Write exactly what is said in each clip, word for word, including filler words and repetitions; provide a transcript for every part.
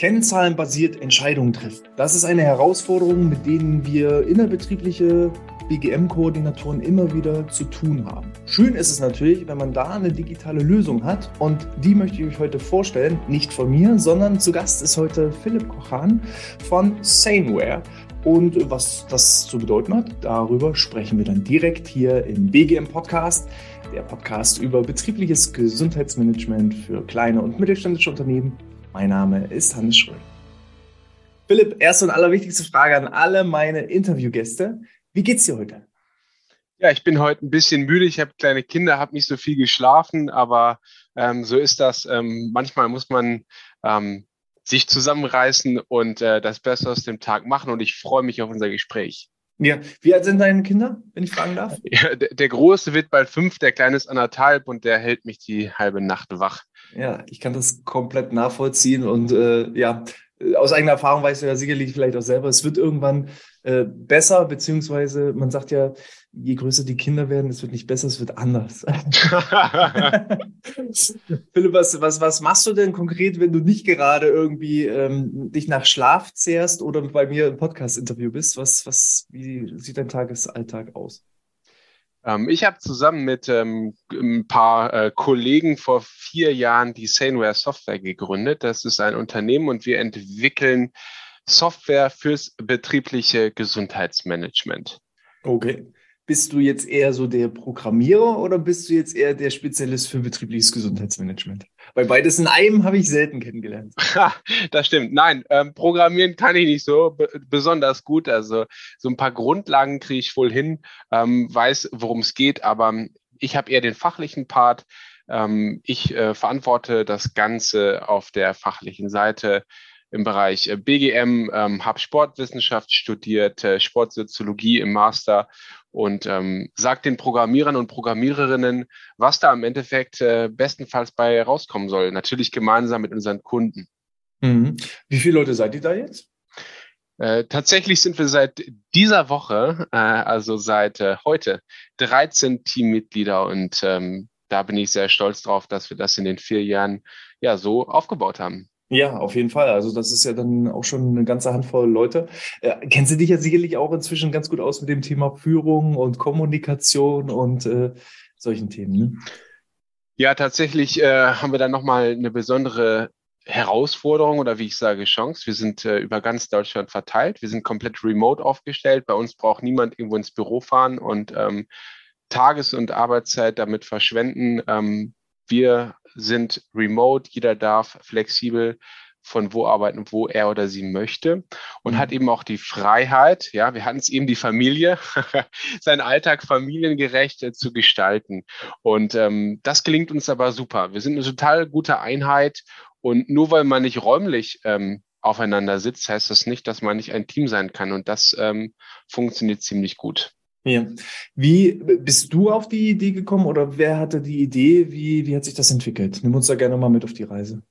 kennzahlenbasiert Entscheidungen trifft. Das ist eine Herausforderung, mit denen wir innerbetriebliche B G M-Koordinatoren immer wieder zu tun haben. Schön ist es natürlich, wenn man da eine digitale Lösung hat, und die möchte ich euch heute vorstellen. Nicht von mir, sondern zu Gast ist heute Philipp Kochan von Sanaware. Und was das zu bedeuten hat, darüber sprechen wir dann direkt hier im B G M-Podcast, der Podcast über betriebliches Gesundheitsmanagement für kleine und mittelständische Unternehmen. Mein Name ist Hannes Schröder. Philipp, erste und allerwichtigste Frage an alle meine Interviewgäste. Wie geht's dir heute? Ja, ich bin heute ein bisschen müde. Ich habe kleine Kinder, habe nicht so viel geschlafen, aber ähm, so ist das. Ähm, manchmal muss man ähm, sich zusammenreißen und äh, das Beste aus dem Tag machen, und ich freue mich auf unser Gespräch. Ja, wie alt sind deine Kinder, wenn ich fragen darf? Ja, der, der Große wird bald fünf, der Kleine ist anderthalb, und der hält mich die halbe Nacht wach. Ja, ich kann das komplett nachvollziehen, und äh, ja, aus eigener Erfahrung weißt du ja sicherlich vielleicht auch selber, es wird irgendwann äh, besser, beziehungsweise man sagt ja, je größer die Kinder werden, es wird nicht besser, es wird anders. Philipp, was, was, was machst du denn konkret, wenn du nicht gerade irgendwie ähm, dich nach Schlaf zehrst oder bei mir im Podcast-Interview bist? Was, was, wie sieht dein Tagesalltag aus? Ich habe zusammen mit ähm, ein paar äh, Kollegen vor vier Jahren die Sanaware Software gegründet. Das ist ein Unternehmen, und wir entwickeln Software fürs betriebliche Gesundheitsmanagement. Okay. Bist du jetzt eher so der Programmierer oder bist du jetzt eher der Spezialist für betriebliches Gesundheitsmanagement? Weil beides in einem habe ich selten kennengelernt. Das stimmt. Nein, ähm, programmieren kann ich nicht so b- besonders gut. Also so ein paar Grundlagen kriege ich wohl hin, ähm, weiß, worum es geht. Aber ich habe eher den fachlichen Part. Ähm, ich äh, verantworte das Ganze auf der fachlichen Seite im Bereich äh, B G M, ähm, habe Sportwissenschaft studiert, äh, Sportsoziologie im Master, und ähm, sagt den Programmierern und Programmiererinnen, was da im Endeffekt äh, bestenfalls bei rauskommen soll. Natürlich gemeinsam mit unseren Kunden. Mhm. Wie viele Leute seid ihr da jetzt? Äh, tatsächlich sind wir seit dieser Woche, äh, also seit äh, heute, dreizehn Teammitglieder, und ähm, da bin ich sehr stolz drauf, dass wir das in den vier Jahren ja so aufgebaut haben. Ja, auf jeden Fall. Also das ist ja dann auch schon eine ganze Handvoll Leute. Äh, kennst du dich ja sicherlich auch inzwischen ganz gut aus mit dem Thema Führung und Kommunikation und äh, solchen Themen, ne? Ja, tatsächlich äh, haben wir dann nochmal eine besondere Herausforderung oder wie ich sage Chance. Wir sind äh, über ganz Deutschland verteilt. Wir sind komplett remote aufgestellt. Bei uns braucht niemand irgendwo ins Büro fahren und ähm, Tages- und Arbeitszeit damit verschwenden. Ähm, wir sind remote, jeder darf flexibel von wo arbeiten, wo er oder sie möchte, und mhm. hat eben auch die Freiheit, ja, wir hatten es eben, die Familie, seinen Alltag familiengerecht äh, zu gestalten, und ähm, das gelingt uns aber super. Wir sind eine total gute Einheit, und nur weil man nicht räumlich ähm, aufeinander sitzt, heißt das nicht, dass man nicht ein Team sein kann, und das ähm, funktioniert ziemlich gut. Ja. Wie bist du auf die Idee gekommen oder wer hatte die Idee? Wie, wie hat sich das entwickelt? Nimm uns da gerne mal mit auf die Reise.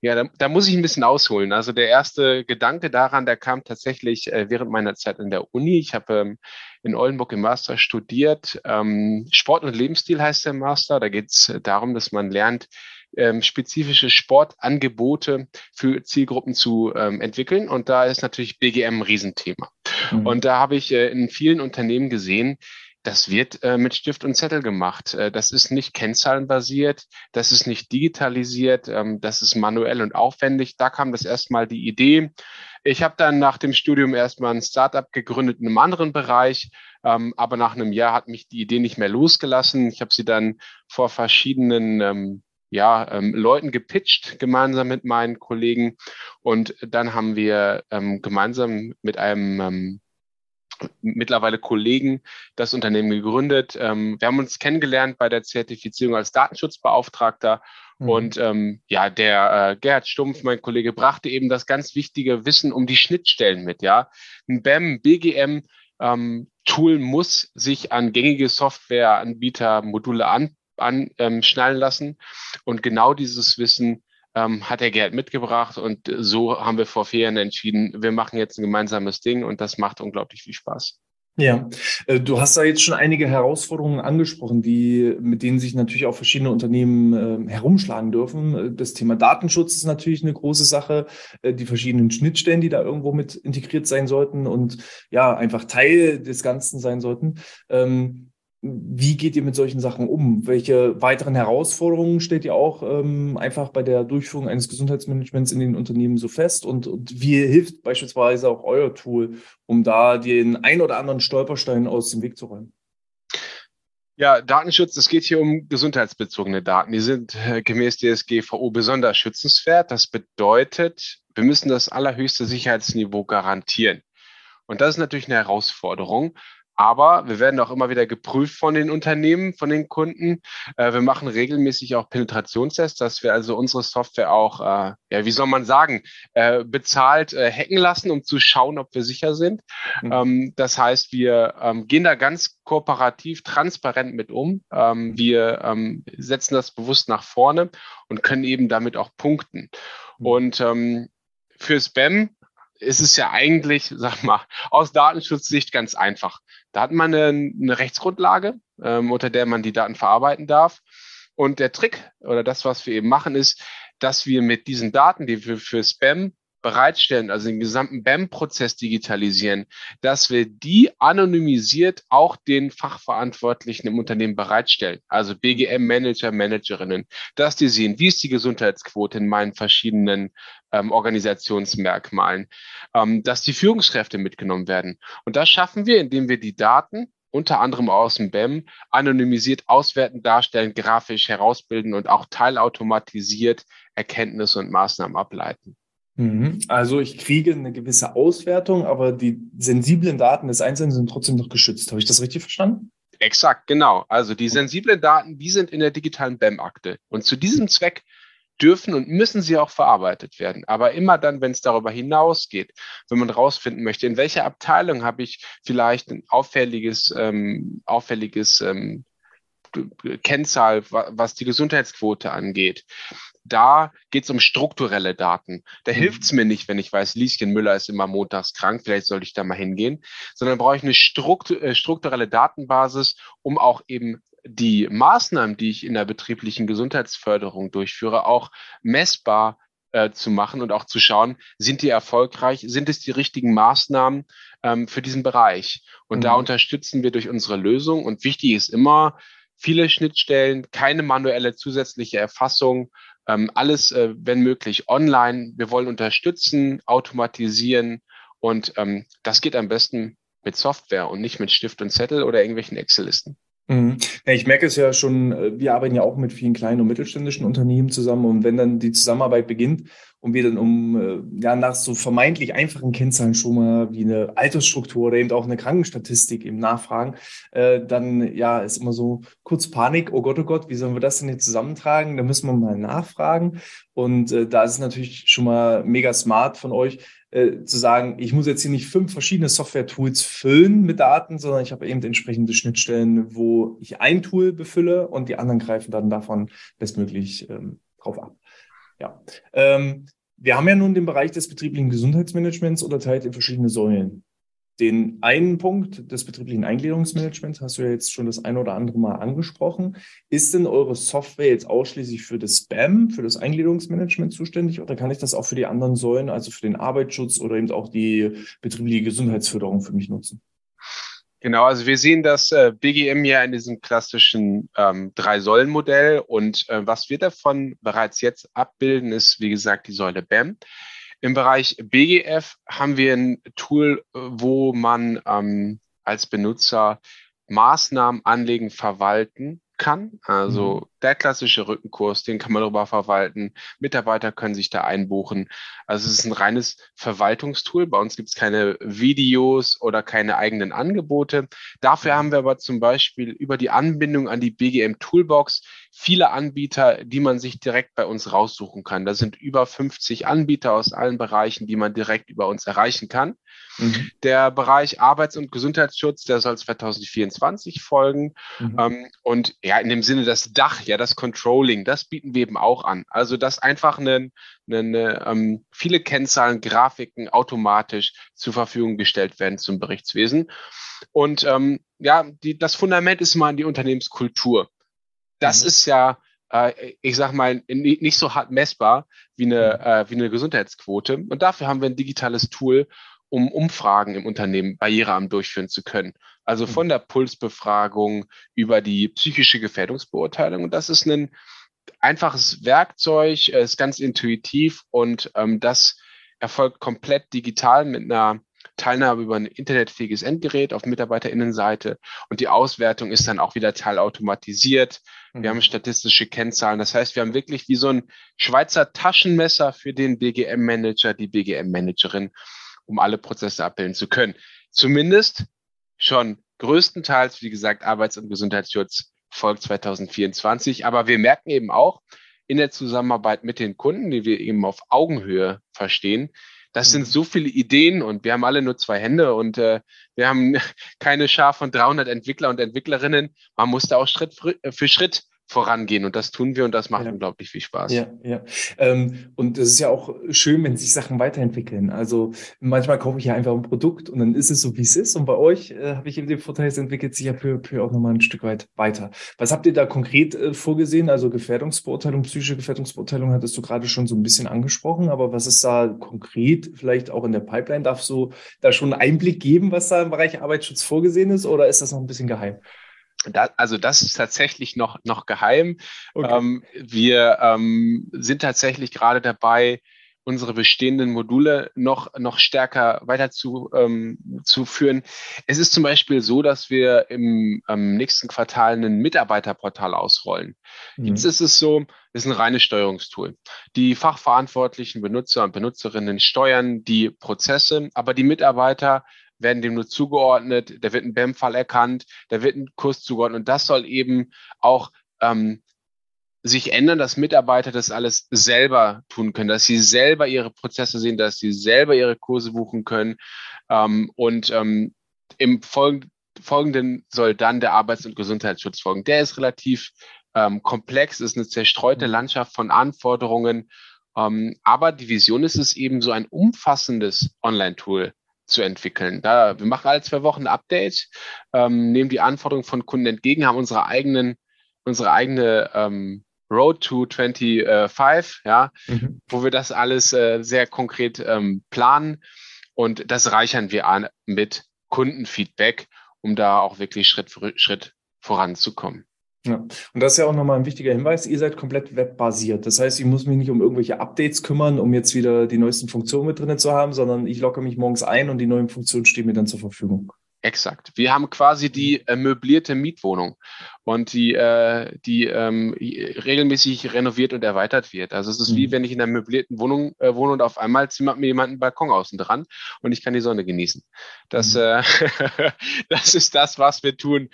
Ja, da, da muss ich ein bisschen ausholen. Also der erste Gedanke daran, der kam tatsächlich äh, während meiner Zeit in der Uni. Ich habe ähm, in Oldenburg im Master studiert. Ähm, Sport und Lebensstil heißt der Master. Da geht es darum, dass man lernt, ähm, spezifische Sportangebote für Zielgruppen zu ähm, entwickeln. Und da ist natürlich B G M ein Riesenthema. Mhm. Und da habe ich äh, in vielen Unternehmen gesehen, das wird äh, mit Stift und Zettel gemacht. Äh, das ist nicht kennzahlenbasiert, das ist nicht digitalisiert, ähm, das ist manuell und aufwendig. Da kam das erstmal die Idee. Ich habe dann nach dem Studium erstmal ein Startup gegründet in einem anderen Bereich, ähm, aber nach einem Jahr hat mich die Idee nicht mehr losgelassen. Ich habe sie dann vor verschiedenen ähm, ja, ähm, Leuten gepitcht, gemeinsam mit meinen Kollegen. Und dann haben wir ähm, gemeinsam mit einem ähm, mittlerweile Kollegen das Unternehmen gegründet. Ähm, wir haben uns kennengelernt bei der Zertifizierung als Datenschutzbeauftragter. Mhm. Und ähm, ja, der äh, Gerhard Stumpf, mein Kollege, brachte eben das ganz wichtige Wissen um die Schnittstellen mit. Ja, ein B A M, B G M ähm, Tool muss sich an gängige Softwareanbieter, Module anpassen. An, ähm, schnallen lassen, und genau dieses Wissen ähm, hat der Gerhard mitgebracht, und so haben wir vor vier Jahren entschieden, wir machen jetzt ein gemeinsames Ding, und das macht unglaublich viel Spaß. Ja, du hast da jetzt schon einige Herausforderungen angesprochen, die, mit denen sich natürlich auch verschiedene Unternehmen äh, herumschlagen dürfen. Das Thema Datenschutz ist natürlich eine große Sache, die verschiedenen Schnittstellen, die da irgendwo mit integriert sein sollten und ja, einfach Teil des Ganzen sein sollten. Ähm, Wie geht ihr mit solchen Sachen um? Welche weiteren Herausforderungen stellt ihr auch ähm, einfach bei der Durchführung eines Gesundheitsmanagements in den Unternehmen so fest? Und, und wie hilft beispielsweise auch euer Tool, um da den ein oder anderen Stolperstein aus dem Weg zu räumen? Ja, Datenschutz, es geht hier um gesundheitsbezogene Daten. Die sind äh, gemäß D S G V O besonders schützenswert. Das bedeutet, wir müssen das allerhöchste Sicherheitsniveau garantieren. Und das ist natürlich eine Herausforderung. Aber wir werden auch immer wieder geprüft von den Unternehmen, von den Kunden. Äh, wir machen regelmäßig auch Penetrationstests, dass wir also unsere Software auch, äh, ja, wie soll man sagen, äh, bezahlt äh, hacken lassen, um zu schauen, ob wir sicher sind. Mhm. Ähm, das heißt, wir ähm, gehen da ganz kooperativ, transparent mit um. Ähm, wir ähm, setzen das bewusst nach vorne und können eben damit auch punkten. Mhm. Und ähm, für Spam ist es ja eigentlich, sag mal, aus Datenschutzsicht ganz einfach. Da hat man eine, eine Rechtsgrundlage, ähm, unter der man die Daten verarbeiten darf. Und der Trick oder das, was wir eben machen, ist, dass wir mit diesen Daten, die wir für Spam bereitstellen, also den gesamten B A M-Prozess digitalisieren, dass wir die anonymisiert auch den Fachverantwortlichen im Unternehmen bereitstellen, also B G M-Manager, Managerinnen, dass die sehen, wie ist die Gesundheitsquote in meinen verschiedenen ähm, Organisationsmerkmalen, ähm, dass die Führungskräfte mitgenommen werden. Und das schaffen wir, indem wir die Daten unter anderem aus dem B A M anonymisiert auswerten, darstellen, grafisch herausbilden und auch teilautomatisiert Erkenntnisse und Maßnahmen ableiten. Also ich kriege eine gewisse Auswertung, aber die sensiblen Daten des Einzelnen sind trotzdem noch geschützt. Habe ich das richtig verstanden? Exakt, genau. Also die sensiblen Daten, die sind in der digitalen B A M-Akte. Und zu diesem Zweck dürfen und müssen sie auch verarbeitet werden. Aber immer dann, wenn es darüber hinausgeht, wenn man rausfinden möchte, in welcher Abteilung habe ich vielleicht ein auffälliges, ähm, auffälliges ähm, Kennzahl, was die Gesundheitsquote angeht. Da geht es um strukturelle Daten. Da mhm. hilft es mir nicht, wenn ich weiß, Lieschen Müller ist immer montags krank, vielleicht sollte ich da mal hingehen, sondern brauche ich eine strukturelle Datenbasis, um auch eben die Maßnahmen, die ich in der betrieblichen Gesundheitsförderung durchführe, auch messbar äh, zu machen und auch zu schauen, sind die erfolgreich, sind es die richtigen Maßnahmen ähm, für diesen Bereich. Und mhm. da unterstützen wir durch unsere Lösung. Und wichtig ist immer, viele Schnittstellen, keine manuelle zusätzliche Erfassung, Ähm, alles, äh, wenn möglich, online. Wir wollen unterstützen, automatisieren und ähm, das geht am besten mit Software und nicht mit Stift und Zettel oder irgendwelchen Excel-Listen. Mhm. Ja, ich merke es ja schon, wir arbeiten ja auch mit vielen kleinen und mittelständischen Unternehmen zusammen und wenn dann die Zusammenarbeit beginnt und wir dann um ja, nach so vermeintlich einfachen Kennzahlen schon mal wie eine Altersstruktur oder eben auch eine Krankenstatistik eben nachfragen, äh, dann ja ist immer so kurz Panik, oh Gott, oh Gott, wie sollen wir das denn jetzt zusammentragen? Da müssen wir mal nachfragen und äh, da ist es natürlich schon mal mega smart von euch, Äh, zu sagen, ich muss jetzt hier nicht fünf verschiedene Software-Tools füllen mit Daten, sondern ich habe eben entsprechende Schnittstellen, wo ich ein Tool befülle und die anderen greifen dann davon bestmöglich ähm, drauf ab. Ja. Ähm, wir haben ja nun den Bereich des betrieblichen Gesundheitsmanagements unterteilt in verschiedene Säulen. Den einen Punkt des betrieblichen Eingliederungsmanagements hast du ja jetzt schon das ein oder andere Mal angesprochen. Ist denn eure Software jetzt ausschließlich für das B A M, für das Eingliederungsmanagement zuständig oder kann ich das auch für die anderen Säulen, also für den Arbeitsschutz oder eben auch die betriebliche Gesundheitsförderung für mich nutzen? Genau, also wir sehen das äh, B G M ja in diesem klassischen ähm, Drei-Säulen-Modell und äh, was wir davon bereits jetzt abbilden, ist wie gesagt die Säule B A M. Im Bereich B G F haben wir ein Tool, wo man ähm, als Benutzer Maßnahmen anlegen, verwalten kann. Also mhm. der klassische Rückenkurs, den kann man darüber verwalten. Mitarbeiter können sich da einbuchen. Also es ist ein reines Verwaltungstool. Bei uns gibt es keine Videos oder keine eigenen Angebote. Dafür haben wir aber zum Beispiel über die Anbindung an die B G M-Toolbox viele Anbieter, die man sich direkt bei uns raussuchen kann. Da sind über fünfzig Anbieter aus allen Bereichen, die man direkt über uns erreichen kann. Mhm. Der Bereich Arbeits- und Gesundheitsschutz, der soll zwanzig vierundzwanzig folgen. Mhm. Ähm, und ja, in dem Sinne das Dach, ja, das Controlling, das bieten wir eben auch an. Also, dass einfach eine, eine, eine, ähm, viele Kennzahlen, Grafiken automatisch zur Verfügung gestellt werden zum Berichtswesen. Und ähm, ja, die, das Fundament ist mal die Unternehmenskultur. Das mhm. ist ja, äh, ich sag mal, nicht so hart messbar wie eine, äh, wie eine Gesundheitsquote. Und dafür haben wir ein digitales Tool, um Umfragen im Unternehmen barrierearm durchführen zu können. Also von der Pulsbefragung über die psychische Gefährdungsbeurteilung. Und das ist ein einfaches Werkzeug, ist ganz intuitiv und ähm, das erfolgt komplett digital mit einer Teilnahme über ein internetfähiges Endgerät auf MitarbeiterInnenseite und die Auswertung ist dann auch wieder teilautomatisiert. Wir haben statistische Kennzahlen. Das heißt, wir haben wirklich wie so ein Schweizer Taschenmesser für den B G M-Manager, die B G M-Managerin, um alle Prozesse abbilden zu können. Zumindest schon größtenteils, wie gesagt, Arbeits- und Gesundheitsschutz folgt zwanzig vierundzwanzig. Aber wir merken eben auch in der Zusammenarbeit mit den Kunden, die wir eben auf Augenhöhe verstehen, das sind so viele Ideen und wir haben alle nur zwei Hände und äh, wir haben keine Schar von dreihundert Entwickler und Entwicklerinnen. Man muss da auch Schritt für Schritt vorangehen und das tun wir und das macht ja. unglaublich viel Spaß. Ja, ja. Ähm, und es ist ja auch schön, wenn sich Sachen weiterentwickeln. Also manchmal kaufe ich ja einfach ein Produkt und dann ist es so, wie es ist. Und bei euch äh, habe ich eben den Vorteil, es entwickelt sich ja für, für auch nochmal ein Stück weit weiter. Was habt ihr da konkret äh, vorgesehen? Also Gefährdungsbeurteilung, psychische Gefährdungsbeurteilung hattest du gerade schon so ein bisschen angesprochen, aber was ist da konkret vielleicht auch in der Pipeline? Darfst du da schon einen Einblick geben, was da im Bereich Arbeitsschutz vorgesehen ist oder ist das noch ein bisschen geheim? Da, also das ist tatsächlich noch, noch geheim. Okay. Ähm, wir ähm, sind tatsächlich gerade dabei, unsere bestehenden Module noch, noch stärker weiter zu, ähm, zu führen. Es ist zum Beispiel so, dass wir im ähm, nächsten Quartal ein Mitarbeiterportal ausrollen. Mhm. Jetzt ist es so, es ist ein reines Steuerungstool. Die fachverantwortlichen Benutzer und Benutzerinnen steuern die Prozesse, aber die Mitarbeiter werden dem nur zugeordnet, da wird ein B A M-Fall erkannt, da wird ein Kurs zugeordnet und das soll eben auch ähm, sich ändern, dass Mitarbeiter das alles selber tun können, dass sie selber ihre Prozesse sehen, dass sie selber ihre Kurse buchen können ähm, und ähm, im Folg- Folgenden soll dann der Arbeits- und Gesundheitsschutz folgen. Der ist relativ ähm, komplex, ist eine zerstreute Landschaft von Anforderungen, ähm, aber die Vision ist es eben, so ein umfassendes Online-Tool zu entwickeln. Da, wir machen alle zwei Wochen ein Update, ähm, nehmen die Anforderungen von Kunden entgegen, haben unsere eigenen, unsere eigene ähm, Road to fünfundzwanzig, ja, mhm. wo wir das alles äh, sehr konkret ähm, planen und das reichern wir an mit Kundenfeedback, um da auch wirklich Schritt für Schritt voranzukommen. Ja, und das ist ja auch nochmal ein wichtiger Hinweis, ihr seid komplett webbasiert. Das heißt, ich muss mich nicht um irgendwelche Updates kümmern, um jetzt wieder die neuesten Funktionen mit drin zu haben, sondern ich logge mich morgens ein und die neuen Funktionen stehen mir dann zur Verfügung. Exakt. Wir haben quasi die äh, möblierte Mietwohnung und die, äh, die ähm, regelmäßig renoviert und erweitert wird. Also es ist mhm. wie, wenn ich in einer möblierten Wohnung äh, wohne und auf einmal zimmert mir jemand einen Balkon außen dran und ich kann die Sonne genießen. Das, mhm. äh, das ist das, was wir tun,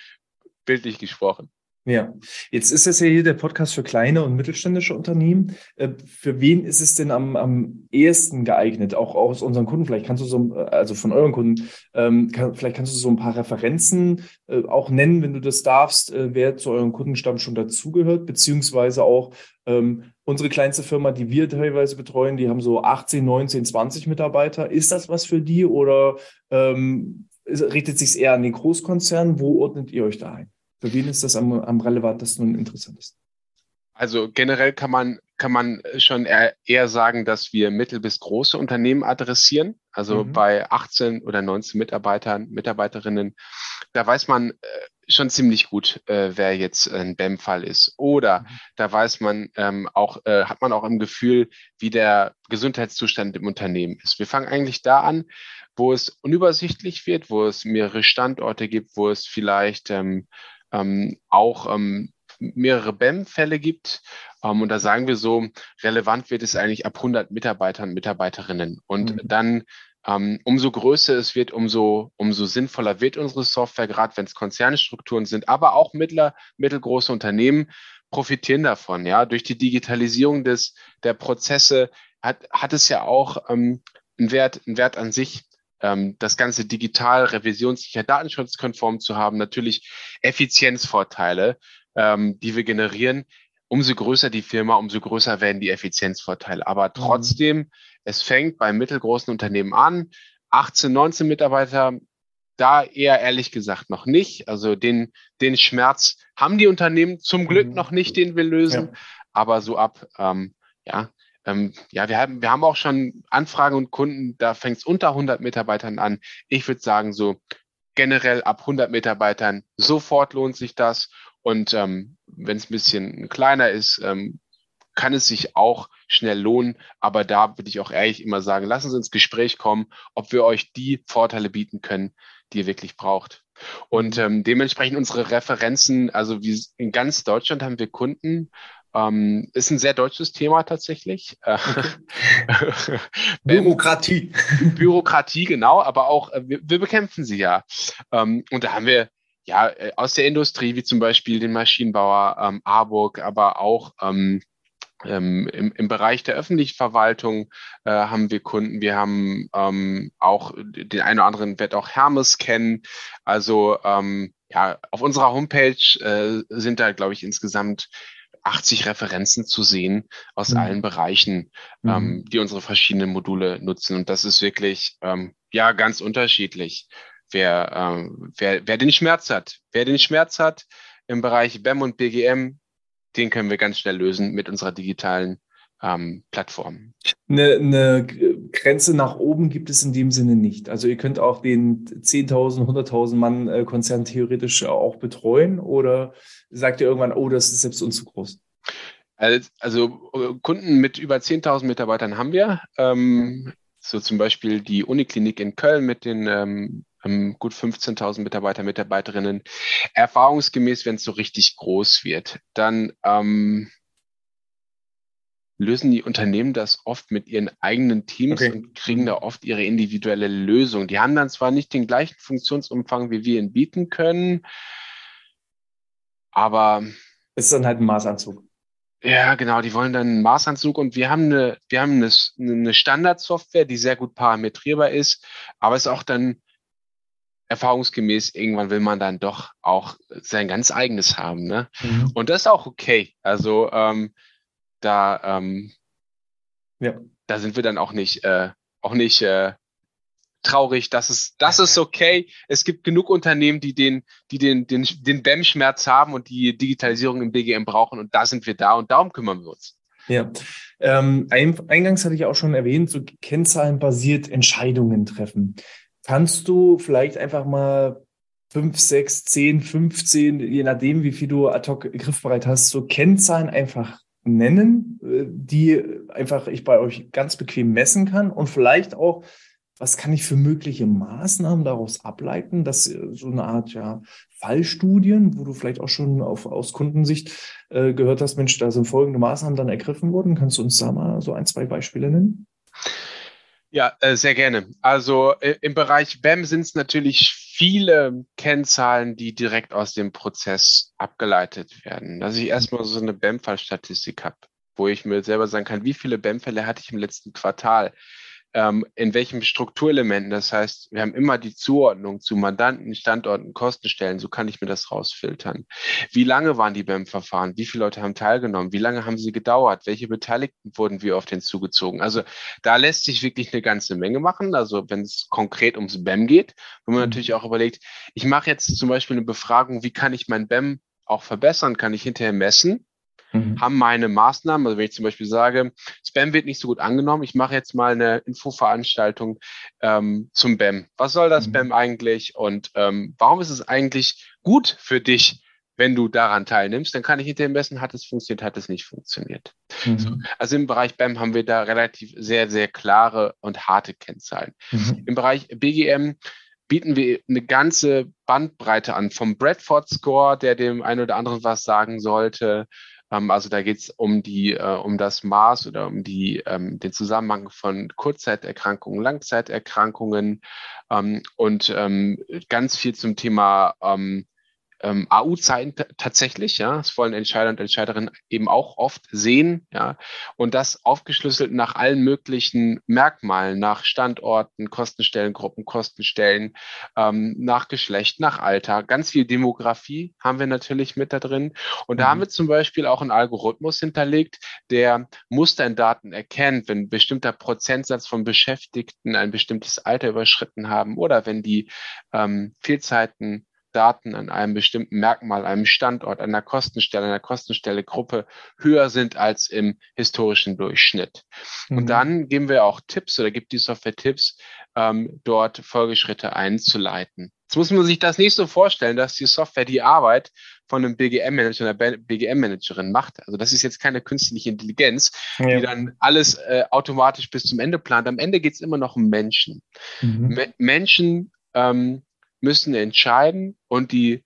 bildlich gesprochen. Ja, jetzt ist das ja hier der Podcast für kleine und mittelständische Unternehmen. Für wen ist es denn am, am ehesten geeignet? Auch aus unseren Kunden, vielleicht kannst du so, also von euren Kunden, ähm, kann, vielleicht kannst du so ein paar Referenzen äh, auch nennen, wenn du das darfst, äh, wer zu eurem Kundenstamm schon dazugehört, beziehungsweise auch ähm, unsere kleinste Firma, die wir teilweise betreuen, die haben so achtzehn, neunzehn, zwanzig Mitarbeiter. Ist das was für die oder ähm, richtet sich es eher an den Großkonzernen? Wo ordnet ihr euch da ein? Für wen ist das am, am relevantesten und interessantesten? Also generell kann man, kann man schon eher, eher sagen, dass wir mittel- bis große Unternehmen adressieren. Also mhm. bei achtzehn oder neunzehn Mitarbeitern, Mitarbeiterinnen, da weiß man äh, schon ziemlich gut, äh, wer jetzt ein B A M-Fall ist. Oder mhm. da weiß man ähm, auch, äh, hat man auch im Gefühl, wie der Gesundheitszustand im Unternehmen ist. Wir fangen eigentlich da an, wo es unübersichtlich wird, wo es mehrere Standorte gibt, wo es vielleicht ähm, Ähm, auch ähm, mehrere B A M-Fälle gibt. Ähm, und da sagen wir so, relevant wird es eigentlich ab hundert Mitarbeitern, Mitarbeiterinnen. Und mhm. dann, ähm, umso größer es wird, umso, umso sinnvoller wird unsere Software, gerade wenn es Konzernstrukturen sind, aber auch mittler, mittelgroße Unternehmen, profitieren davon. Ja, durch die Digitalisierung des der Prozesse hat hat es ja auch ähm, einen Wert, einen Wert an sich, ähm, das Ganze digital, revisionssicher, datenschutzkonform zu haben. Natürlich Effizienzvorteile, ähm, die wir generieren. Umso größer die Firma, umso größer werden die Effizienzvorteile. Aber trotzdem, mhm. es fängt bei mittelgroßen Unternehmen an. achtzehn, neunzehn Mitarbeiter, da eher ehrlich gesagt noch nicht. Also den, den Schmerz haben die Unternehmen zum Glück noch nicht, den wir lösen. Ja. Aber so ab, ähm, ja, ähm, ja, wir haben, wir haben auch schon Anfragen und Kunden, da fängt es unter hundert Mitarbeitern an. Ich würde sagen, so generell ab hundert Mitarbeitern sofort lohnt sich das. Und ähm, wenn es ein bisschen kleiner ist, ähm, kann es sich auch schnell lohnen. Aber da würde ich auch ehrlich immer sagen, lassen Sie ins Gespräch kommen, ob wir euch die Vorteile bieten können, die ihr wirklich braucht. Und ähm, dementsprechend unsere Referenzen, also wie in ganz Deutschland haben wir Kunden, ähm, ist ein sehr deutsches Thema tatsächlich. Bürokratie. Bürokratie, genau, aber auch, wir, wir bekämpfen sie ja. Ähm, und da haben wir ja aus der Industrie, wie zum Beispiel den Maschinenbauer ähm, Arburg, aber auch ähm, Ähm, im, im Bereich der öffentlichen Verwaltung äh, haben wir Kunden. Wir haben ähm, auch den einen oder anderen wird auch Hermes kennen. Also ähm, ja, auf unserer Homepage äh, sind da, glaube ich, insgesamt achtzig Referenzen zu sehen aus mhm. allen Bereichen, ähm, die unsere verschiedenen Module nutzen. Und das ist wirklich ähm, ja ganz unterschiedlich. Wer, ähm, wer, wer den Schmerz hat, wer den Schmerz hat im Bereich B E M und B G M, den können wir ganz schnell lösen mit unserer digitalen ähm, Plattform. Eine, eine Grenze nach oben gibt es in dem Sinne nicht. Also ihr könnt auch den zehntausend, hunderttausend Mann Konzern theoretisch auch betreuen oder sagt ihr irgendwann, oh, das ist selbst uns zu groß? Also, also Kunden mit über zehntausend Mitarbeitern haben wir. Ähm, so zum Beispiel die Uniklinik in Köln mit den ähm, gut fünfzehntausend Mitarbeiter, Mitarbeiterinnen. Erfahrungsgemäß, wenn es so richtig groß wird, dann ähm, lösen die Unternehmen das oft mit ihren eigenen Teams okay. und kriegen da oft ihre individuelle Lösung. Die haben dann zwar nicht den gleichen Funktionsumfang, wie wir ihn bieten können, aber... Es ist dann halt ein Maßanzug. Ja, genau, die wollen dann einen Maßanzug und wir haben eine, wir haben eine, eine Standardsoftware, die sehr gut parametrierbar ist, aber es ist auch dann erfahrungsgemäß, irgendwann will man dann doch auch sein ganz eigenes haben, ne? Mhm. Und das ist auch okay. Also ähm, da, ähm, ja. da sind wir dann auch nicht, äh, auch nicht äh, traurig, dass es, das ist okay. Es gibt genug Unternehmen, die den, die den, den, den B E M-Schmerz haben und die Digitalisierung im B G M brauchen und da sind wir da und darum kümmern wir uns. Ja, ähm, eingangs hatte ich auch schon erwähnt, so kennzahlenbasiert Entscheidungen treffen. Kannst du vielleicht einfach mal fünf, sechs, zehn, fünfzehn, je nachdem, wie viel du ad hoc griffbereit hast, so Kennzahlen einfach nennen, die einfach ich bei euch ganz bequem messen kann und vielleicht auch, was kann ich für mögliche Maßnahmen daraus ableiten, dass so eine Art ja, Fallstudien, wo du vielleicht auch schon auf, aus Kundensicht äh, gehört hast, Mensch, da sind folgende Maßnahmen dann ergriffen worden. Kannst du uns da mal so ein, zwei Beispiele nennen? Ja, äh, sehr gerne. Also äh, im Bereich B E M sind es natürlich viele Kennzahlen, die direkt aus dem Prozess abgeleitet werden. Dass ich erstmal so eine B E M-Fallstatistik habe, wo ich mir selber sagen kann, wie viele B E M-Fälle hatte ich im letzten Quartal, ähm, in welchen Strukturelementen. Das heißt, wir haben immer die Zuordnung zu Mandanten, Standorten, Kostenstellen. So kann ich mir das rausfiltern. Wie lange waren die B E M-Verfahren? Wie viele Leute haben teilgenommen? Wie lange haben sie gedauert? Welche Beteiligten wurden wie oft hinzugezogen? Also da lässt sich wirklich eine ganze Menge machen. Also wenn es konkret ums B E M geht, wenn man mhm. natürlich auch überlegt, ich mache jetzt zum Beispiel eine Befragung, wie kann ich mein B E M auch verbessern? Kann ich hinterher messen? Mhm. Haben meine Maßnahmen, also wenn ich zum Beispiel sage, das B E M wird nicht so gut angenommen, ich mache jetzt mal eine Infoveranstaltung ähm, zum B E M. Was soll das mhm. B E M eigentlich und ähm, warum ist es eigentlich gut für dich, wenn du daran teilnimmst? Dann kann ich hinterher messen, hat es funktioniert, hat es nicht funktioniert. Mhm. So, also im Bereich B E M haben wir da relativ sehr, sehr klare und harte Kennzahlen. Mhm. Im Bereich B G M bieten wir eine ganze Bandbreite an, vom Bradford-Score, der dem einen oder anderen was sagen sollte. Also da geht es um die, äh, um das Maß oder um die, ähm, den Zusammenhang von Kurzzeiterkrankungen, Langzeiterkrankungen ähm, und ähm, ganz viel zum Thema ähm, ähm, A U-Zeiten tatsächlich, ja, das wollen Entscheider und Entscheiderinnen eben auch oft sehen, ja, und das aufgeschlüsselt nach allen möglichen Merkmalen, nach Standorten, Kostenstellengruppen, Kostenstellen, ähm, nach Geschlecht, nach Alter, ganz viel Demografie haben wir natürlich mit da drin, und da mhm. haben wir zum Beispiel auch einen Algorithmus hinterlegt, der Muster in Daten erkennt, wenn ein bestimmter Prozentsatz von Beschäftigten ein bestimmtes Alter überschritten haben oder wenn die ähm, Fehlzeiten Daten an einem bestimmten Merkmal, einem Standort, einer Kostenstelle, einer Kostenstellegruppe höher sind als im historischen Durchschnitt. Mhm. Und dann geben wir auch Tipps oder gibt die Software Tipps, ähm, dort Folgeschritte einzuleiten. Jetzt muss man sich das nicht so vorstellen, dass die Software die Arbeit von einem B G M-Manager oder B G M-Managerin macht. Also das ist jetzt keine künstliche Intelligenz, ja, die dann alles äh, automatisch bis zum Ende plant. Am Ende geht es immer noch um Menschen. Mhm. Me- Menschen ähm, müssen entscheiden, und die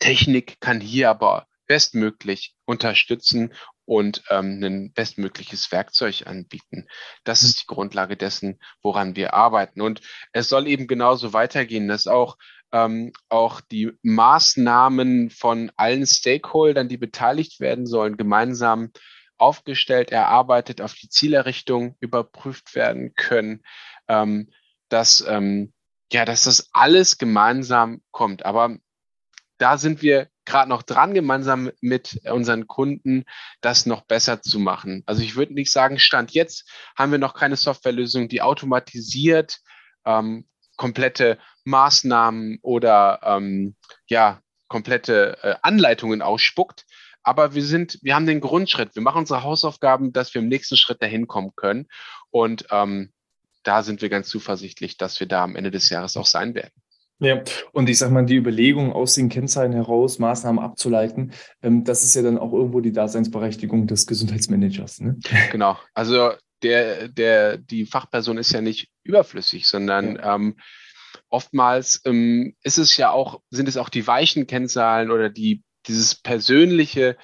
Technik kann hier aber bestmöglich unterstützen und ähm, ein bestmögliches Werkzeug anbieten. Das ist die Grundlage dessen, woran wir arbeiten. Und es soll eben genauso weitergehen, dass auch Ähm, auch die Maßnahmen von allen Stakeholdern, die beteiligt werden sollen, gemeinsam aufgestellt, erarbeitet, auf die Zielerrichtung überprüft werden können, ähm, dass, ähm, ja, dass das alles gemeinsam kommt. Aber da sind wir gerade noch dran, gemeinsam mit unseren Kunden das noch besser zu machen. Also ich würde nicht sagen, Stand jetzt haben wir noch keine Softwarelösung, die automatisiert ähm, komplette Maßnahmen oder ähm, ja, komplette äh, Anleitungen ausspuckt. Aber wir sind, wir haben den Grundschritt. Wir machen unsere Hausaufgaben, dass wir im nächsten Schritt dahin kommen können. Und ähm, da sind wir ganz zuversichtlich, dass wir da am Ende des Jahres auch sein werden. Ja, und ich sag mal, die Überlegung, aus den Kennzahlen heraus Maßnahmen abzuleiten, ähm, das ist ja dann auch irgendwo die Daseinsberechtigung des Gesundheitsmanagers, ne? Genau. Also der, der, die Fachperson ist ja nicht überflüssig, sondern ja. ähm, Oftmals ähm, ist es ja auch, sind es auch die weichen Kennzahlen oder die, dieses persönliche,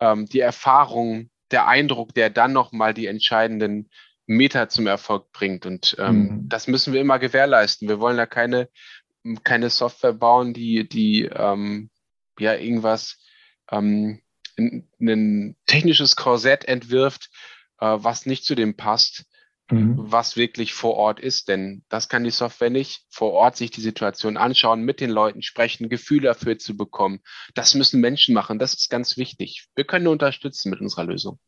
ähm, die Erfahrung, der Eindruck, der dann nochmal die entscheidenden Meter zum Erfolg bringt. Und ähm, mhm. das müssen wir immer gewährleisten. Wir wollen da keine, keine Software bauen, die, die ähm, ja irgendwas, ähm, in, ein technisches Korsett entwirft, äh, was nicht zu dem passt, Mhm. was wirklich vor Ort ist, denn das kann die Software nicht. Vor Ort sich die Situation anschauen, mit den Leuten sprechen, Gefühl dafür zu bekommen. Das müssen Menschen machen, das ist ganz wichtig. Wir können nur unterstützen mit unserer Lösung.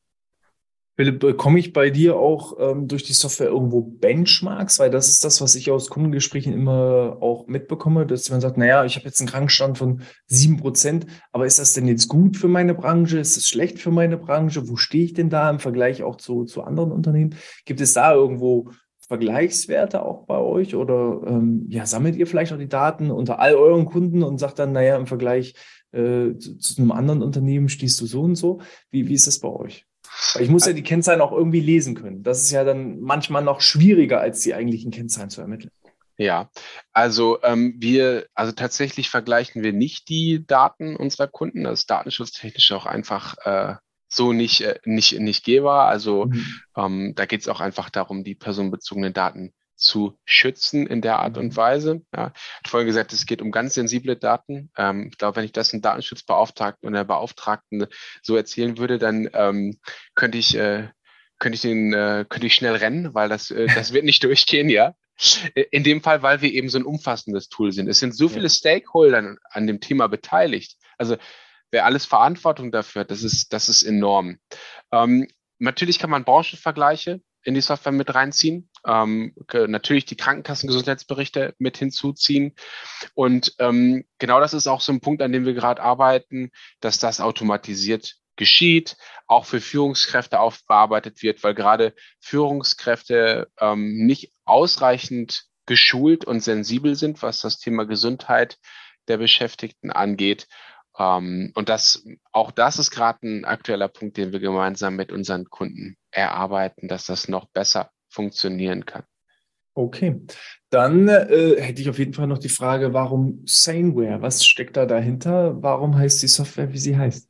Philipp, komme ich bei dir auch ähm, durch die Software irgendwo Benchmarks? Weil das ist das, was ich aus Kundengesprächen immer auch mitbekomme, dass man sagt, naja, ich habe jetzt einen Krankenstand von sieben Prozent, aber ist das denn jetzt gut für meine Branche? Ist das schlecht für meine Branche? Wo stehe ich denn da im Vergleich auch zu, zu anderen Unternehmen? Gibt es da irgendwo Vergleichswerte auch bei euch? Oder ähm, ja, sammelt ihr vielleicht auch die Daten unter all euren Kunden und sagt dann, naja, im Vergleich äh, zu, zu einem anderen Unternehmen stehst du so und so? Wie, wie ist das bei euch? Weil ich muss ja die Kennzahlen auch irgendwie lesen können. Das ist ja dann manchmal noch schwieriger, als die eigentlichen Kennzahlen zu ermitteln. Ja, also ähm, wir, also tatsächlich vergleichen wir nicht die Daten unserer Kunden. Das ist datenschutztechnisch auch einfach äh, so nicht, äh, nicht, nicht gehbar. Also mhm. ähm, da geht es auch einfach darum, die personenbezogenen Daten zu schützen in der Art und Weise. Ja, ich habe vorhin gesagt, es geht um ganz sensible Daten. Ähm, ich glaube, wenn ich das einem Datenschutzbeauftragten oder Beauftragten so erzählen würde, dann ähm, könnte ich äh, könnte ich den äh, könnte ich schnell rennen, weil das äh, das wird nicht durchgehen, ja. In dem Fall, weil wir eben so ein umfassendes Tool sind. Es sind so viele Stakeholder an dem Thema beteiligt. Also wer alles Verantwortung dafür hat, das ist das ist enorm. Ähm, natürlich kann man Branchenvergleiche in die Software mit reinziehen. Ähm, natürlich die Krankenkassengesundheitsberichte mit hinzuziehen. Und ähm, genau das ist auch so ein Punkt, an dem wir gerade arbeiten, dass das automatisiert geschieht, auch für Führungskräfte aufbearbeitet wird, weil gerade Führungskräfte ähm, nicht ausreichend geschult und sensibel sind, was das Thema Gesundheit der Beschäftigten angeht. Ähm, und das, auch das ist gerade ein aktueller Punkt, den wir gemeinsam mit unseren Kunden erarbeiten, dass das noch besser funktionieren kann. Okay, dann äh, hätte ich auf jeden Fall noch die Frage, warum Sanaware? Was steckt da dahinter? Warum heißt die Software, wie sie heißt?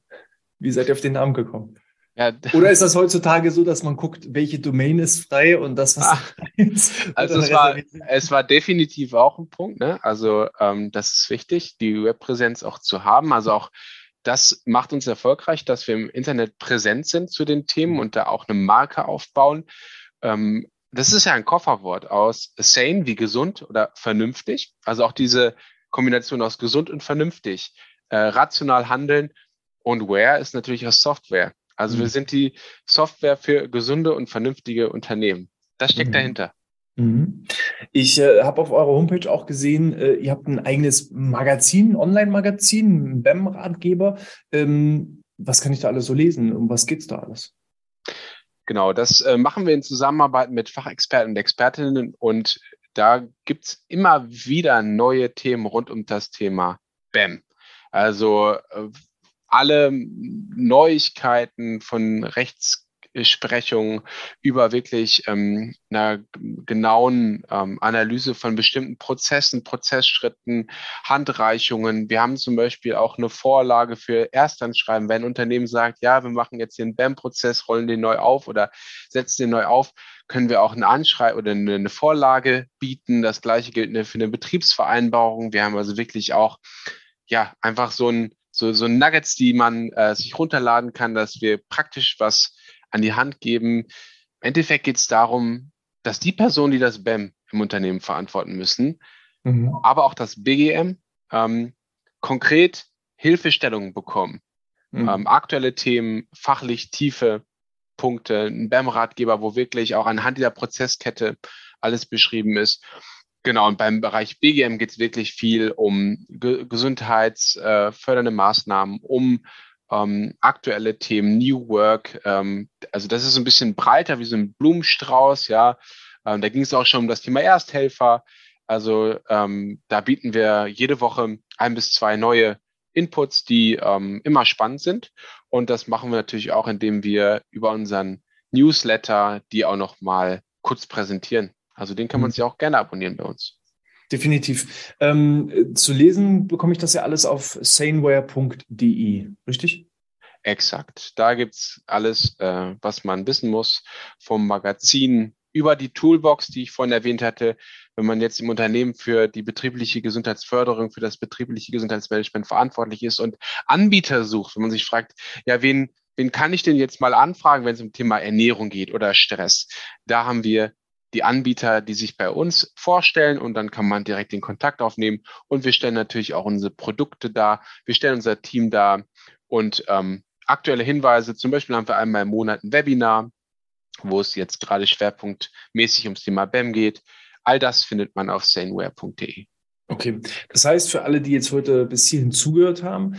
Wie seid ihr auf den Namen gekommen? Ja. Oder ist das heutzutage so, dass man guckt, welche Domain ist frei und das, was Ach, ist? Also es war, es war definitiv auch ein Punkt, ne? Also ähm, das ist wichtig, die Webpräsenz auch zu haben. Also auch das macht uns erfolgreich, dass wir im Internet präsent sind zu den Themen und da auch eine Marke aufbauen. Ähm, das ist ja ein Kofferwort aus sane wie gesund oder vernünftig. Also auch diese Kombination aus gesund und vernünftig, äh, rational handeln, und Ware ist natürlich aus Software. Also wir sind die Software für gesunde und vernünftige Unternehmen. Das steckt mhm. dahinter. Mhm. Ich äh, habe auf eurer Homepage auch gesehen, äh, ihr habt ein eigenes Magazin, ein Online-Magazin, einen B E M-Ratgeber. Ähm, was kann ich da alles so lesen? Um was geht's da alles? Genau, das äh, machen wir in Zusammenarbeit mit Fachexperten und Expertinnen. Und da gibt es immer wieder neue Themen rund um das Thema B E M. Also äh, alle Neuigkeiten von Rechtsprechung über wirklich ähm, einer genauen ähm, Analyse von bestimmten Prozessen, Prozessschritten, Handreichungen. Wir haben zum Beispiel auch eine Vorlage für Erstanschreiben, wenn ein Unternehmen sagt, ja, wir machen jetzt den B E M-Prozess, rollen den neu auf oder setzen den neu auf, können wir auch eine Anschrei- oder eine Vorlage bieten. Das Gleiche gilt für eine Betriebsvereinbarung. Wir haben also wirklich auch ja einfach so ein So, so Nuggets, die man äh, sich runterladen kann, dass wir praktisch was an die Hand geben. Im Endeffekt geht es darum, dass die Personen, die das B E M im Unternehmen verantworten müssen, mhm. aber auch das B G M, ähm, konkret Hilfestellungen bekommen. Mhm. Ähm, aktuelle Themen, fachlich tiefe Punkte, ein B E M-Ratgeber, wo wirklich auch anhand dieser Prozesskette alles beschrieben ist. Genau, und beim Bereich B G M geht es wirklich viel um ge- gesundheitsfördernde äh, Maßnahmen, um ähm, aktuelle Themen, New Work. Ähm, also das ist ein bisschen breiter wie so ein Blumenstrauß, ja. Ähm, da ging es auch schon um das Thema Ersthelfer. Also ähm, da bieten wir jede Woche ein bis zwei neue Inputs, die ähm, immer spannend sind. Und das machen wir natürlich auch, indem wir über unseren Newsletter die auch nochmal kurz präsentieren. Also den kann man sich auch gerne abonnieren bei uns. Definitiv. Ähm, zu lesen bekomme ich das ja alles auf saneware punkt de, richtig? Exakt. Da gibt es alles, äh, was man wissen muss, vom Magazin über die Toolbox, die ich vorhin erwähnt hatte. Wenn man jetzt im Unternehmen für die betriebliche Gesundheitsförderung, für das betriebliche Gesundheitsmanagement verantwortlich ist und Anbieter sucht, wenn man sich fragt, ja, wen, wen kann ich denn jetzt mal anfragen, wenn es um Thema Ernährung geht oder Stress? Da haben wir die Anbieter, die sich bei uns vorstellen, und dann kann man direkt den Kontakt aufnehmen, und wir stellen natürlich auch unsere Produkte dar, wir stellen unser Team dar und ähm, aktuelle Hinweise. Zum Beispiel haben wir einmal im Monat ein Webinar, wo es jetzt gerade schwerpunktmäßig ums Thema B E M geht. All das findet man auf saneware punkt de. Okay, das heißt, für alle, die jetzt heute bis hierhin zugehört haben,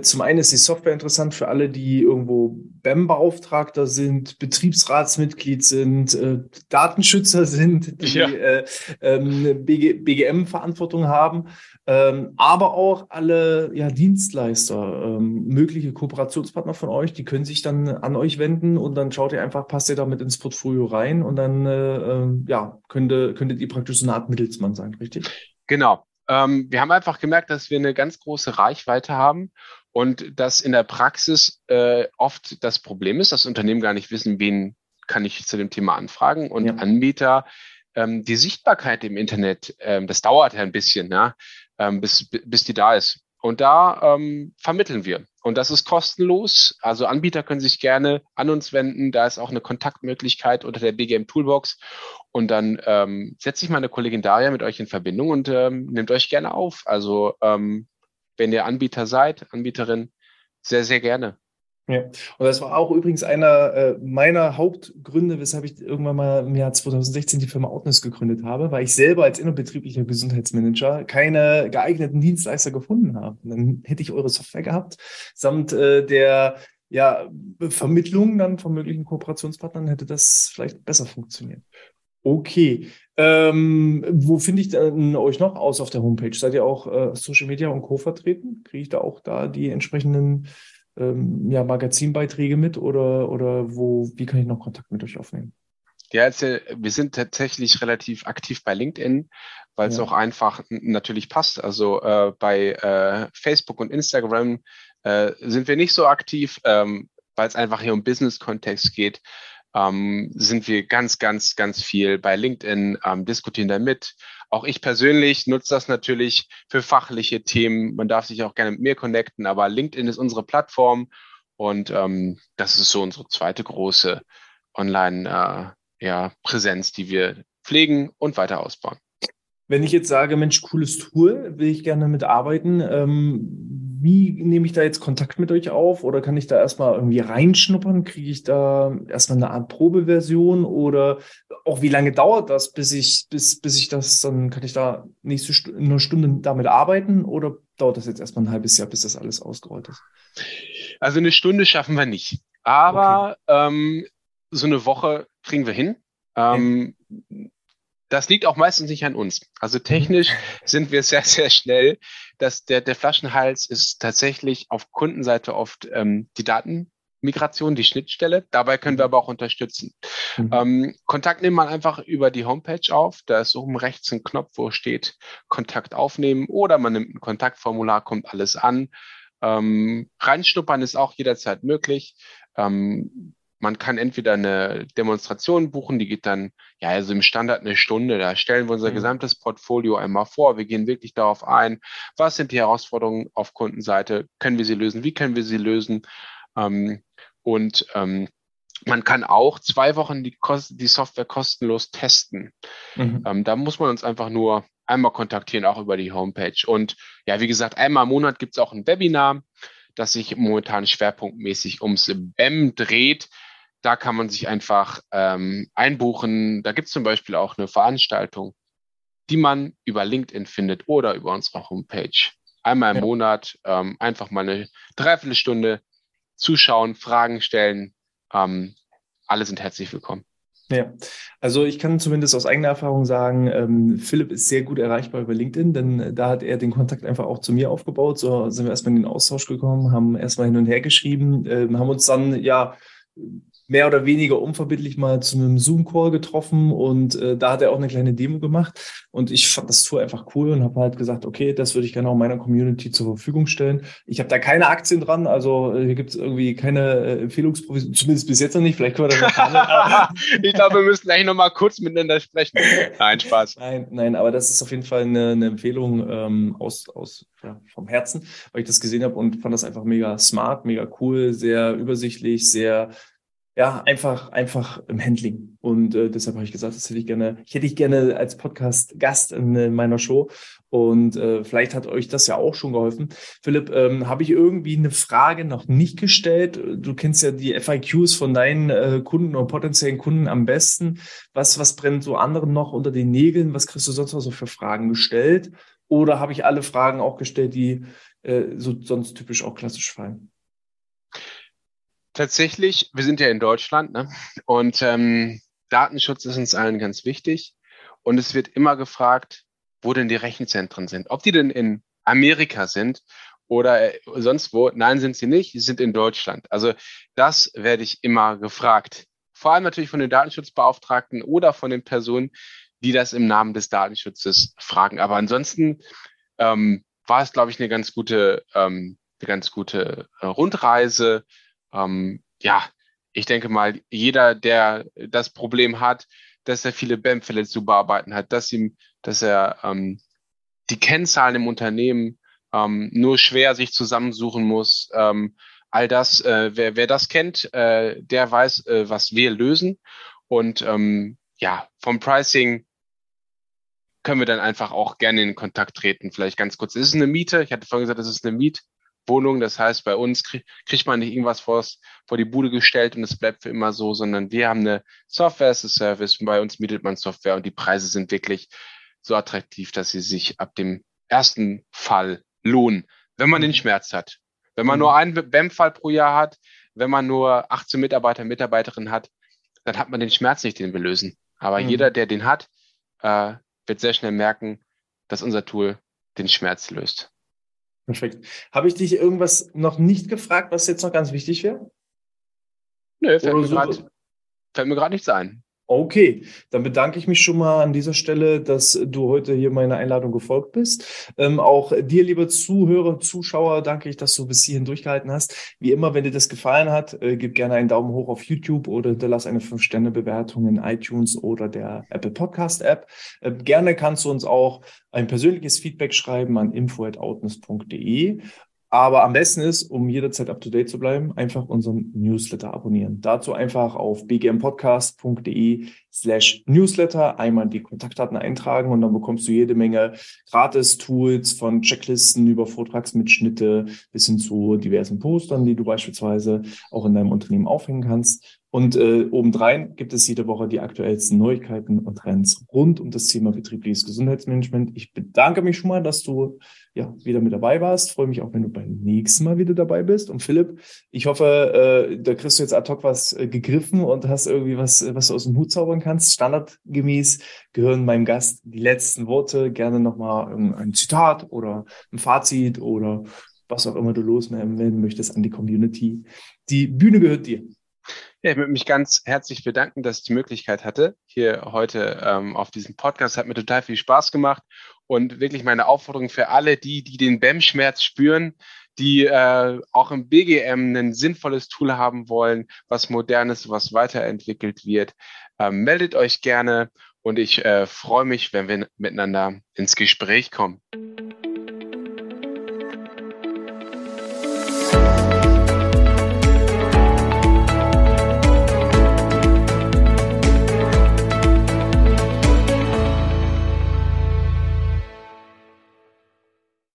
zum einen ist die Software interessant für alle, die irgendwo B E M-Beauftragter sind, Betriebsratsmitglied sind, äh, Datenschützer sind, die ja. äh, ähm, B G M-Verantwortung haben, ähm, aber auch alle ja, Dienstleister, ähm, mögliche Kooperationspartner von euch, die können sich dann an euch wenden, und dann schaut ihr einfach, passt ihr damit ins Portfolio rein, und dann äh, ja, könnte, könntet ihr praktisch so eine Art Mittelsmann sein, richtig? Genau. Ähm, wir haben einfach gemerkt, dass wir eine ganz große Reichweite haben und dass in der Praxis äh, oft das Problem ist, dass Unternehmen gar nicht wissen, wen kann ich zu dem Thema anfragen, und ja. Anbieter, ähm, die Sichtbarkeit im Internet, ähm, das dauert ja ein bisschen, ne? ähm, bis, bis die da ist. Und da ähm, vermitteln wir. Und das ist kostenlos. Also Anbieter können sich gerne an uns wenden. Da ist auch eine Kontaktmöglichkeit unter der B G M-Toolbox. Und dann ähm, setze ich meine Kollegin Daria mit euch in Verbindung und ähm, nehmt euch gerne auf. Also ähm, wenn ihr Anbieter seid, Anbieterin, sehr, sehr gerne. Ja, und das war auch übrigens einer äh, meiner Hauptgründe, weshalb ich irgendwann mal im Jahr zweitausendsechzehn die Firma Outness gegründet habe, weil ich selber als innerbetrieblicher Gesundheitsmanager keine geeigneten Dienstleister gefunden habe. Und dann hätte ich eure Software gehabt, samt äh, der ja, Vermittlung dann von möglichen Kooperationspartnern, hätte das vielleicht besser funktioniert. Okay, ähm, wo finde ich denn euch noch aus auf der Homepage? Seid ihr auch äh, Social Media und Co. vertreten? Kriege ich da auch da die entsprechenden Ähm, ja, Magazinbeiträge mit, oder, oder wo, wie kann ich noch Kontakt mit euch aufnehmen? Ja, also wir sind tatsächlich relativ aktiv bei LinkedIn, weil es ja. auch einfach natürlich passt. Also äh, bei äh, Facebook und Instagram äh, sind wir nicht so aktiv. Ähm, weil es einfach hier um Business-Kontext geht, ähm, sind wir ganz, ganz, ganz viel bei LinkedIn, ähm, diskutieren da mit. Auch ich persönlich nutze das natürlich für fachliche Themen. Man darf sich auch gerne mit mir connecten, aber LinkedIn ist unsere Plattform und ähm, das ist so unsere zweite große Online-Präsenz, äh, ja, die wir pflegen und weiter ausbauen. Wenn ich jetzt sage, Mensch, cooles Tool, will ich gerne mitarbeiten, ähm, wie nehme ich da jetzt Kontakt mit euch auf oder kann ich da erstmal irgendwie reinschnuppern? Kriege ich da erstmal eine Art Probeversion oder auch wie lange dauert das, bis ich bis bis ich das, dann kann ich da nächste St- eine Stunde damit arbeiten oder dauert das jetzt erstmal ein halbes Jahr, bis das alles ausgerollt ist? Also eine Stunde schaffen wir nicht, aber okay. ähm, so eine Woche kriegen wir hin. Ähm, okay. Das liegt auch meistens nicht an uns. Also technisch sind wir sehr, sehr schnell. Dass der, der Flaschenhals ist tatsächlich auf Kundenseite oft ähm, die Datenmigration, die Schnittstelle. Dabei können wir aber auch unterstützen. Mhm. Ähm, Kontakt nimmt man einfach über die Homepage auf. Da ist oben rechts ein Knopf, wo steht Kontakt aufnehmen oder man nimmt ein Kontaktformular, kommt alles an. Ähm, reinschnuppern ist auch jederzeit möglich. Ähm, Man kann entweder eine Demonstration buchen, die geht dann, ja, also im Standard eine Stunde. Da stellen wir unser mhm. gesamtes Portfolio einmal vor. Wir gehen wirklich darauf ein, was sind die Herausforderungen auf Kundenseite? Können wir sie lösen? Wie können wir sie lösen? Ähm, und ähm, man kann auch zwei Wochen die, Kost- die Software kostenlos testen. Mhm. Ähm, da muss man uns einfach nur einmal kontaktieren, auch über die Homepage. Und ja, wie gesagt, einmal im Monat gibt es auch ein Webinar, das sich momentan schwerpunktmäßig ums B E M dreht. Da kann man sich einfach ähm, einbuchen. Da gibt es zum Beispiel auch eine Veranstaltung, die man über LinkedIn findet oder über unsere Homepage. Einmal im ja. Monat ähm, einfach mal eine Dreiviertelstunde zuschauen, Fragen stellen. Ähm, alle sind herzlich willkommen. Ja, also ich kann zumindest aus eigener Erfahrung sagen, ähm, Philipp ist sehr gut erreichbar über LinkedIn, denn da hat er den Kontakt einfach auch zu mir aufgebaut. So sind wir erstmal in den Austausch gekommen, haben erstmal hin und her geschrieben, ähm, haben uns dann ja mehr oder weniger unverbindlich mal zu einem Zoom-Call getroffen und äh, da hat er auch eine kleine Demo gemacht und ich fand das Tool einfach cool und habe halt gesagt, okay, das würde ich gerne auch meiner Community zur Verfügung stellen. Ich habe da keine Aktien dran, also äh, hier gibt es irgendwie keine äh, Empfehlungsprovision, zumindest bis jetzt noch nicht, vielleicht können wir das noch Ich glaube, wir müssen gleich nochmal kurz miteinander sprechen. Nein, Spaß. Nein, nein, aber das ist auf jeden Fall eine, eine Empfehlung ähm, aus, aus ja, vom Herzen, weil ich das gesehen habe und fand das einfach mega smart, mega cool, sehr übersichtlich, sehr Ja, einfach, einfach im Handling. Und äh, deshalb habe ich gesagt, das hätte ich gerne, ich hätte ich gerne als Podcast-Gast in, in meiner Show. Und äh, vielleicht hat euch das ja auch schon geholfen. Philipp, ähm, habe ich irgendwie eine Frage noch nicht gestellt? Du kennst ja die F A Qs von deinen äh, Kunden oder potenziellen Kunden am besten. Was, was brennt so anderen noch unter den Nägeln? Was kriegst du sonst noch so für Fragen gestellt? Oder habe ich alle Fragen auch gestellt, die äh, so sonst typisch auch klassisch fallen? Tatsächlich, wir sind ja in Deutschland, ne? Und ähm, Datenschutz ist uns allen ganz wichtig. Und es wird immer gefragt, wo denn die Rechenzentren sind. Ob die denn in Amerika sind oder sonst wo. Nein, sind sie nicht, sie sind in Deutschland. Also das werde ich immer gefragt. Vor allem natürlich von den Datenschutzbeauftragten oder von den Personen, die das im Namen des Datenschutzes fragen. Aber ansonsten ähm, war es, glaube ich, eine ganz gute, ähm, eine ganz gute äh, Rundreise. Ähm, ja, ich denke mal, jeder, der das Problem hat, dass er viele B E M-Fälle zu bearbeiten hat, dass ihm, dass er ähm, die Kennzahlen im Unternehmen ähm, nur schwer sich zusammensuchen muss, ähm, all das, äh, wer, wer das kennt, äh, der weiß, äh, was wir lösen. Und ähm, ja, vom Pricing können wir dann einfach auch gerne in Kontakt treten. Vielleicht ganz kurz, es ist eine Miete, ich hatte vorhin gesagt, es ist eine Miete. Wohnung, das heißt, bei uns krieg, kriegt man nicht irgendwas vors, vor die Bude gestellt und es bleibt für immer so, sondern wir haben eine Software as a Service und bei uns mietet man Software und die Preise sind wirklich so attraktiv, dass sie sich ab dem ersten Fall lohnen, wenn man den Schmerz hat. Wenn man nur einen B E M-Fall pro Jahr hat, wenn man nur achtzehn Mitarbeiter, Mitarbeiterinnen hat, dann hat man den Schmerz nicht, den wir lösen. Aber mhm. jeder, der den hat, äh, wird sehr schnell merken, dass unser Tool den Schmerz löst. Perfekt. Habe ich dich irgendwas noch nicht gefragt, was jetzt noch ganz wichtig wäre? Nö, fällt Oder mir so? gerade nichts ein. Okay, dann bedanke ich mich schon mal an dieser Stelle, dass du heute hier meiner Einladung gefolgt bist. Ähm, auch dir, liebe Zuhörer, Zuschauer, danke ich, dass du bis hierhin durchgehalten hast. Wie immer, wenn dir das gefallen hat, äh, gib gerne einen Daumen hoch auf YouTube oder hinterlass eine fünf Sterne Bewertung in iTunes oder der Apple Podcast App. Äh, gerne kannst du uns auch ein persönliches Feedback schreiben an info at outness punkt de. Aber am besten ist, um jederzeit up-to-date zu bleiben, einfach unseren Newsletter abonnieren. Dazu einfach auf bgmpodcast.de slash Newsletter einmal die Kontaktdaten eintragen und dann bekommst du jede Menge Gratis-Tools von Checklisten über Vortragsmitschnitte bis hin zu diversen Postern, die du beispielsweise auch in deinem Unternehmen aufhängen kannst. Und äh, obendrein gibt es jede Woche die aktuellsten Neuigkeiten und Trends rund um das Thema betriebliches Gesundheitsmanagement. Ich bedanke mich schon mal, dass du ja wieder mit dabei warst. Freue mich auch, wenn du beim nächsten Mal wieder dabei bist. Und Philipp, ich hoffe, äh, da kriegst du jetzt ad hoc was äh, gegriffen und hast irgendwie was, was du aus dem Hut zaubern kannst. Standardgemäß gehören meinem Gast die letzten Worte. Gerne nochmal ein Zitat oder ein Fazit oder was auch immer du loswerden möchtest an die Community. Die Bühne gehört dir. Ja, ich möchte mich ganz herzlich bedanken, dass ich die Möglichkeit hatte, hier heute ähm, auf diesem Podcast. Hat mir total viel Spaß gemacht und wirklich meine Aufforderung für alle, die, die den B E M-Schmerz spüren, die äh, auch im B G M ein sinnvolles Tool haben wollen, was modernes, was weiterentwickelt wird. Ähm, meldet euch gerne und ich äh, freue mich, wenn wir miteinander ins Gespräch kommen.